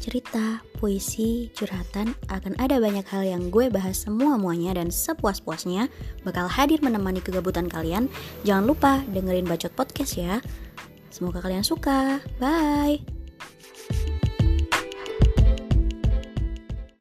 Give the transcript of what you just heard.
cerita, puisi, curhatan, akan ada banyak hal yang gue bahas semua-muanya dan sepuas-puasnya bakal hadir menemani kegabutan kalian. Jangan lupa dengerin Bacot Podcast ya. Semoga kalian suka. Bye!